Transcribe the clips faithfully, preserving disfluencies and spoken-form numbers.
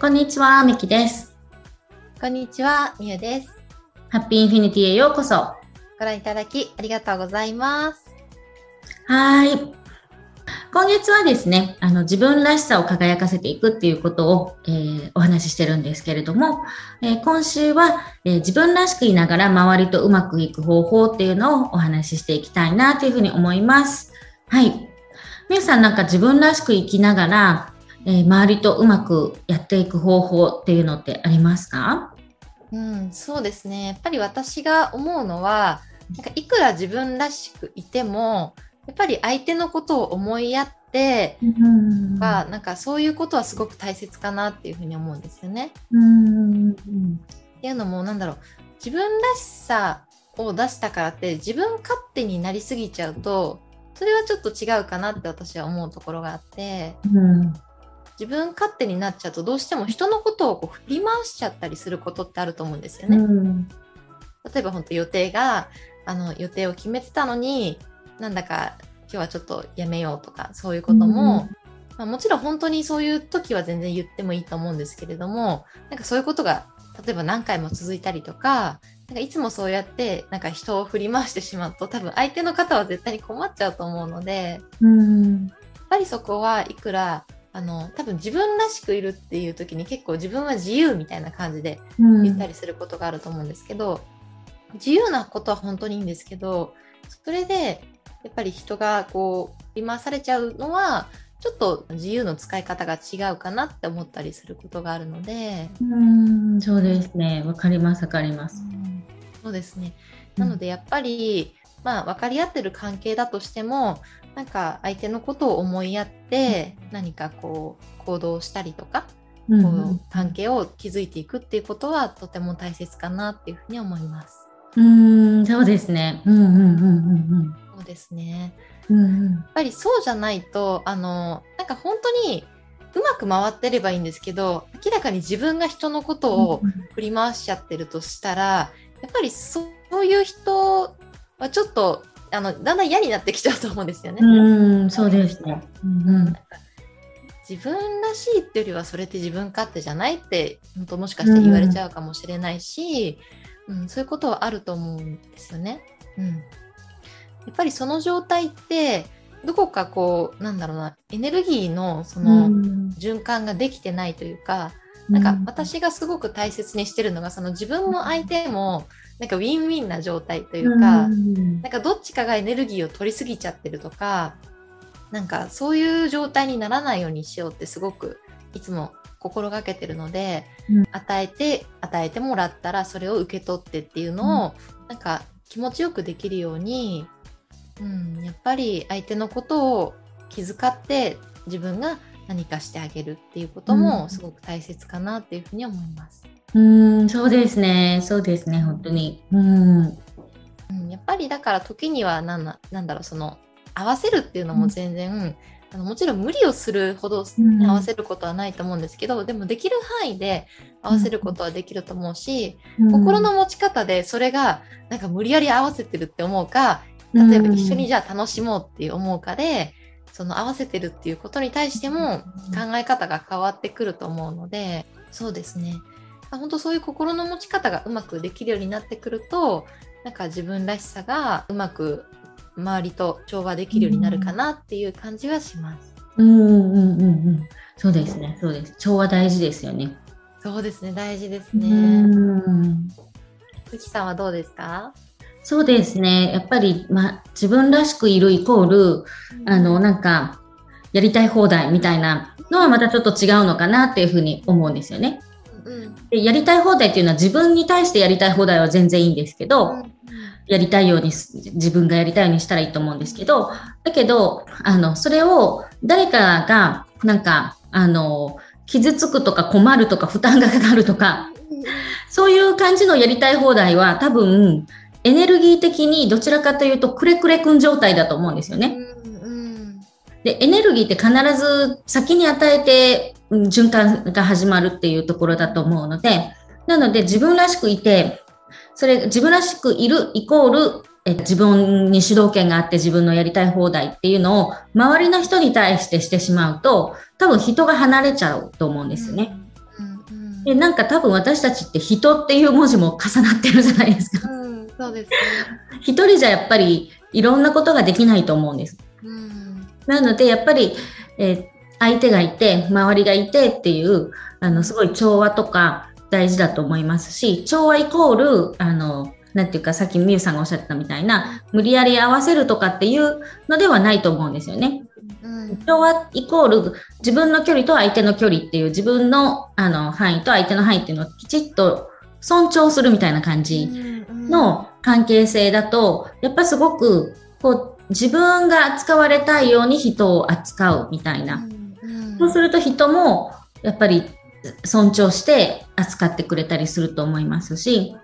こんにちは、みきです。こんにちは、みゆです。ハッピーインフィニティへようこそ。ご覧いただきありがとうございます。はい。今月はですね、あの自分らしさを輝かせていくっていうことを、えー、お話ししてるんですけれども、えー、今週は、えー、自分らしくいながら周りとうまくいく方法っていうのをお話ししていきたいなというふうに思います。はい。みゆさん、なんか自分らしく生きながら、えー、周りとうまくやっていく方法っていうのってありますか？うん、そうですね。やっぱり私が思うのは、なんかいくら自分らしくいても、やっぱり相手のことを思いやって、うん、なんかそういうことはすごく大切かなっていうふうに思うんですよね。うん、っていうのもなんだろう、自分らしさを出したからって自分勝手になりすぎちゃうと、それはちょっと違うかなって私は思うところがあって、うん、自分勝手になっちゃうとどうしても人のことをこう振り回しちゃったりすることってあると思うんですよね。うん、例えば本当予定があの予定を決めてたのになんだか今日はちょっとやめようとかそういうことも、うんまあ、もちろん本当にそういう時は全然言ってもいいと思うんですけれども、なんかそういうことが例えば何回も続いたりとか、なんかいつもそうやってなんか人を振り回してしまうと多分相手の方は絶対に困っちゃうと思うので、うん、やっぱりそこはいくらあの多分自分らしくいるっていう時に結構自分は自由みたいな感じで言ったりすることがあると思うんですけど、うん、自由なことは本当にいいんですけど、それでやっぱり人がこう振り回されちゃうのはちょっと自由の使い方が違うかなって思ったりすることがあるので、うーんそうですね、わかりますわかります、うん、そうですね、なのでやっぱり、うん、まあ分かり合ってる関係だとしてもなんか相手のことを思いやって、うん、何かこう行動したりとか、うん、こう関係を築いていくっていうことはとても大切かなっていうふうに思います。うーんそうですね、うんうんうんうんうんそうですね、うんうん、やっぱりそうじゃないとあのなんか本当にうまく回ってればいいんですけど、明らかに自分が人のことを振り回しちゃってるとしたら、やっぱりそういう人はちょっとあのだんだん嫌になってきちゃうと思うんですよね。うんそうですね、うんうん、自分らしいっていうよりはそれって自分勝手じゃないって本当もしかして言われちゃうかもしれないし、うんうん、そういうことはあると思うんですよね。うんやっぱりその状態ってどこかこうなんだろうな、エネルギーのその循環ができてないというか、なんか私がすごく大切にしてるのがその自分も相手もなんかウィンウィンな状態というか、なんかどっちかがエネルギーを取りすぎちゃってるとか、なんかそういう状態にならないようにしようってすごくいつも心がけてるので、与えて与えてもらったらそれを受け取ってっていうのをなんか気持ちよくできるように、うん、やっぱり相手のことを気遣って自分が何かしてあげるっていうこともすごく大切かなっていうふうに思います。うん、そうですね、そうですね、本当に。うん、やっぱりだから時にはなんな、なんだろう、その合わせるっていうのも全然、うん、あのもちろん無理をするほど合わせることはないと思うんですけど、でもできる範囲で合わせることはできると思うし、うん、心の持ち方でそれがなんか無理やり合わせてるって思うか、例えば一緒にじゃあ楽しもうっていう思うかで、その合わせてるっていうことに対しても考え方が変わってくると思うので、そうですね、本当そういう心の持ち方がうまくできるようになってくると、なんか自分らしさがうまく周りと調和できるようになるかなっていう感じはします。うんうんうんうんそうですね、そうです、調和大事ですよね。そうですね、大事ですね。藤さんはどうですか？そうですね、やっぱり、ま、自分らしくいるイコールあのなんかやりたい放題みたいなのはまたちょっと違うのかなっていうふうに思うんですよね。でやりたい放題っていうのは自分に対してやりたい放題は全然いいんですけど、やりたいように自分がやりたいようにしたらいいと思うんですけど、だけどあのそれを誰かがなんかあの傷つくとか困るとか負担がかかるとか、そういう感じのやりたい放題は多分エネルギー的にどちらかというとくれくれくん状態だと思うんですよね。うんうん、でエネルギーって必ず先に与えて循環が始まるっていうところだと思うので、なので自分らしくいて、それ自分らしくいるイコールえ自分に主導権があって自分のやりたい放題っていうのを周りの人に対してしてしまうと、多分人が離れちゃうと思うんですよね。うんうん、でなんか多分私たちって人っていう文字も重なってるじゃないですか。うん、そうですね。一人じゃやっぱりいろんなことができないと思うんです。うん、なのでやっぱり、えー、相手がいて周りがいてっていうあのすごい調和とか大事だと思いますし、調和イコールあのなんていうかさっきみゆさんがおっしゃったみたいな無理やり合わせるとかっていうのではないと思うんですよね。うん、調和イコール自分の距離と相手の距離っていう自分 の, あの範囲と相手の範囲っていうのをきちっと尊重するみたいな感じの関係性だとやっぱすごくこう自分が扱われたいように人を扱うみたいな、うんうん、そうすると人もやっぱり尊重して扱ってくれたりすると思いますし、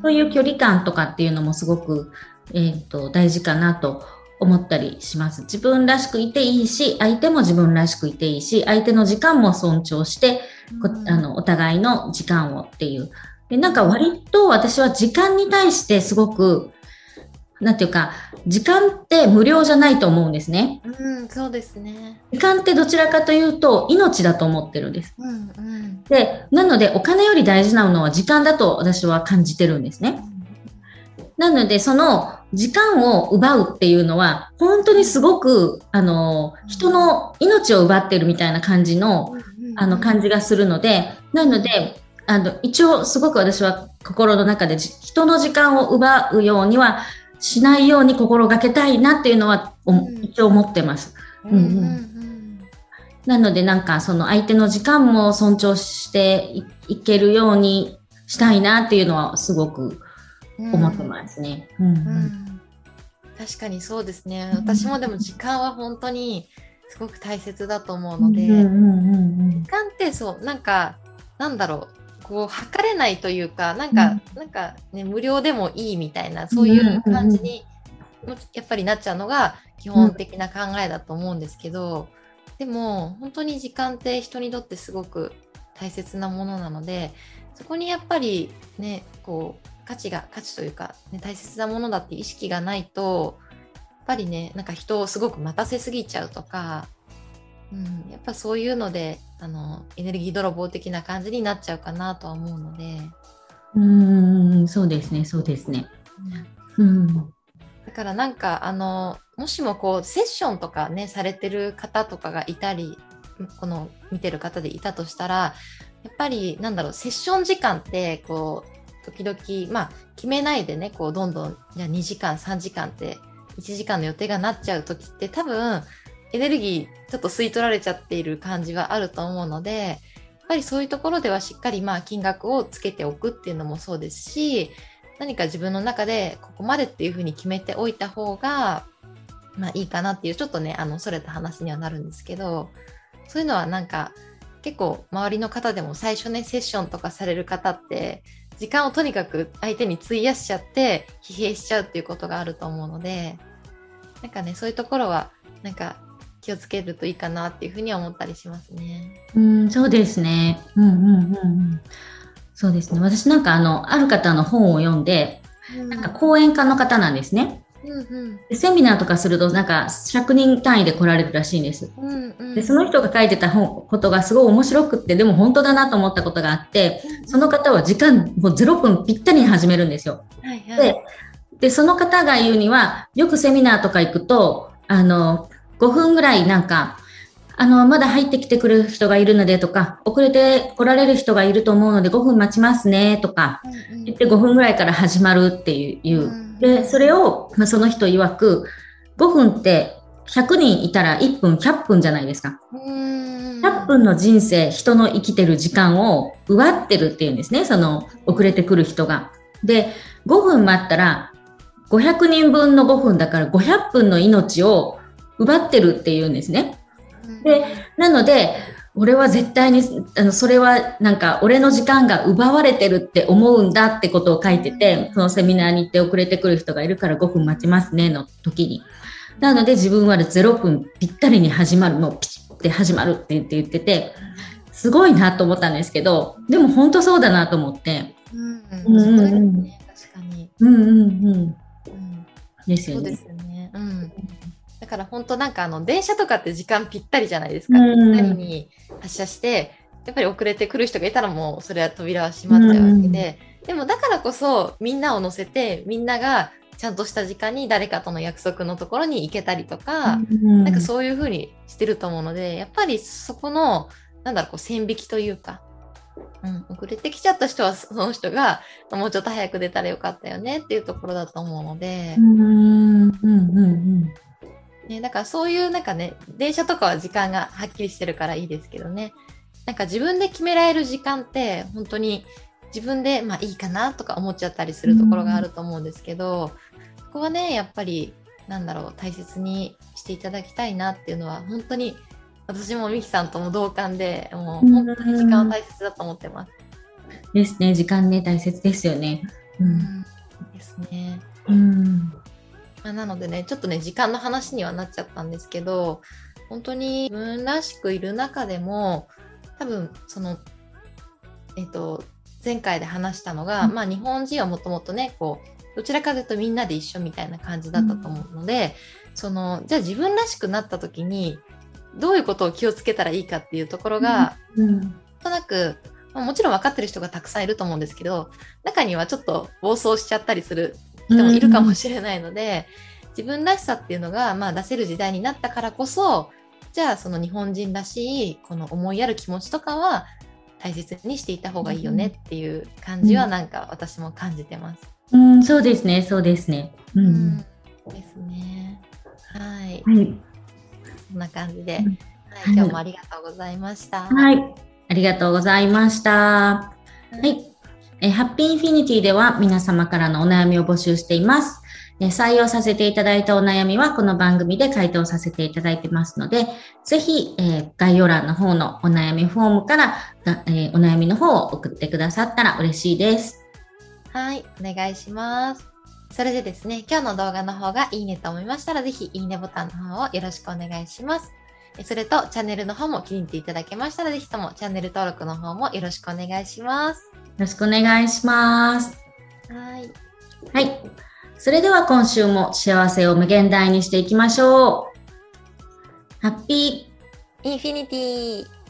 そういう距離感とかっていうのもすごく、えーと、大事かなと思ったりします。自分らしくいていいし、相手も自分らしくいていいし、相手の時間も尊重して、うん、あのお互いの時間をっていう。で、なんか割と私は時間に対してすごく、なんていうか、時間って無料じゃないと思うんですね。うん、そうですね。時間ってどちらかというと命だと思ってるんです。うんうん、で、なのでお金より大事なのは時間だと私は感じてるんですね。なのでその時間を奪うっていうのは本当にすごくあの人の命を奪ってるみたいな感じの、あの感じがするので、なのであの一応すごく私は心の中で人の時間を奪うようにはしないように心がけたいなっていうのは一応思ってます。うんうんうん、なのでなんかその相手の時間も尊重して い, いけるようにしたいなっていうのはすごく思ってますね。うんうんうん、確かにそうですね。私もでも時間は本当にすごく大切だと思うので、うんうんうんうん、時間ってそうなんかなんだろうこう測れないというかなんか、うん、なんかね無料でもいいみたいなそういう感じにやっぱりなっちゃうのが基本的な考えだと思うんですけど、でも本当に時間って人にとってすごく大切なものなので、そこにやっぱりねこう価値が価値というか、ね、大切なものだって意識がないとやっぱりねなんか人をすごく待たせすぎちゃうとか、うん、やっぱそういうのであのエネルギー泥棒的な感じになっちゃうかなとは思うので、うーんそうですねそうですね、うん、だからなんかあのもしもこうセッションとかねされてる方とかがいたりこの見てる方でいたとしたらやっぱりなんだろうセッション時間ってこう時々、まあ、決めないでねこうどんどんじゃにじかんさんじかんっていちじかんの予定がなっちゃう時って多分エネルギーちょっと吸い取られちゃっている感じはあると思うので、やっぱりそういうところではしっかりまあ金額をつけておくっていうのもそうですし、何か自分の中でここまでっていうふうに決めておいた方が、まあ、いいかなっていうちょっとねあのそれた話にはなるんですけど、そういうのはなんか結構周りの方でも最初ねセッションとかされる方って時間をとにかく相手に費やしちゃって疲弊しちゃうっていうことがあると思うので、なんかねそういうところはなんか気をつけるといいかなっていうふうには思ったりしますね。うんそうですね。うんうんうんそうですね。私なんかあのある方の本を読んで、うん、なんか講演家の方なんですね。うんうん、でセミナーとかするとなんかひゃくにん単位で来られるらしいんです。うんうん、でその人が書いてた本ことがすごい面白くってでも本当だなと思ったことがあって、その方は時間もうぜろふんぴったりに始めるんですよ。はいはい、で, でその方が言うにはよくセミナーとか行くとあのごふんぐらいなんかあのまだ入ってきてくる人がいるのでとか遅れて来られる人がいると思うのでごふん待ちますねとか、うんうん、言ってごふんぐらいから始まるっていう。うんでそれを、まあ、その人曰くごふんってひゃくにんいたらいっぷんひゃっぷんじゃないですか。うーんひゃっぷんの人生人の生きてる時間を奪ってるっていうんですね。その遅れてくる人がでごふん待ったらごひゃくにんぶんのごふんだからごひゃっぷんの命を奪ってるっていうんですね。でなので俺は絶対にあのそれはなんか俺の時間が奪われてるって思うんだってことを書いてて、そのセミナーに行って遅れてくる人がいるからごふん待ちますねの時になので自分はぜろふんぴったりに始まるもうピチって始まるって言って言っててすごいなと思ったんですけど、でも本当そうだなと思ってうんうんうんうん確かにうんうんうんですよね。そうですよね、うんだから本当なんかあの電車とかって時間ぴったりじゃないですか。ぴったりに発車してやっぱり遅れてくる人がいたらもうそれは扉は閉まっちゃうわけで、うん、でもだからこそみんなを乗せて、みんながちゃんとした時間に誰かとの約束のところに行けたりとか、うん、なんかそういう風にしてると思うので、やっぱりそこのなんだろう、こう線引きというか、うん、遅れてきちゃった人はその人がもうちょっと早く出たらよかったよねっていうところだと思うので、うんうんうんうんね、だからそういうなんかね、電車とかは時間がはっきりしてるからいいですけどね、なんか自分で決められる時間って本当に自分でまあいいかなとか思っちゃったりするところがあると思うんですけど、うん、ここはねやっぱりなんだろう、大切にしていただきたいなっていうのは本当に私もミキさんとも同感で、もう本当に時間は大切だと思ってます。うん、ですね、時間ね大切ですよね。うん、ですね。うん。まあ、なのでね、ちょっとね時間の話にはなっちゃったんですけど、本当に自分らしくいる中でも、多分そのえっと前回で話したのが、うん、まあ日本人はもともとねこうどちらかというとみんなで一緒みたいな感じだったと思うので、うん、そのじゃあ自分らしくなった時に。どういうことを気をつけたらいいかっていうところが、うんうん、なんとなく、まあ、もちろん分かってる人がたくさんいると思うんですけど、中にはちょっと暴走しちゃったりする人もいるかもしれないので、うん、自分らしさっていうのが、まあ、出せる時代になったからこそ、じゃあその日本人らしいこの思いやる気持ちとかは大切にしていた方がいいよねっていう感じはなんか私も感じてます。うんうん、そうですね、そうですね。うんうん、ですね。はい。はいこんな感じで、はい、今日もありがとうございました。はい、ありがとうございました。はい、えハッピーインフィニティでは皆様からのお悩みを募集しています。え採用させていただいたお悩みはこの番組で回答させていただいてますので、ぜひ、えー、概要欄の方のお悩みフォームから、えー、お悩みの方を送ってくださったら嬉しいです。はい、お願いします。それでですね、今日の動画の方がいいねと思いましたら、ぜひいいねボタンの方をよろしくお願いします。それとチャンネルの方も気に入っていただけましたら、ぜひともチャンネル登録の方もよろしくお願いします。よろしくお願いします。はい。はい。それでは今週も幸せを無限大にしていきましょう。ハッピーインフィニティ。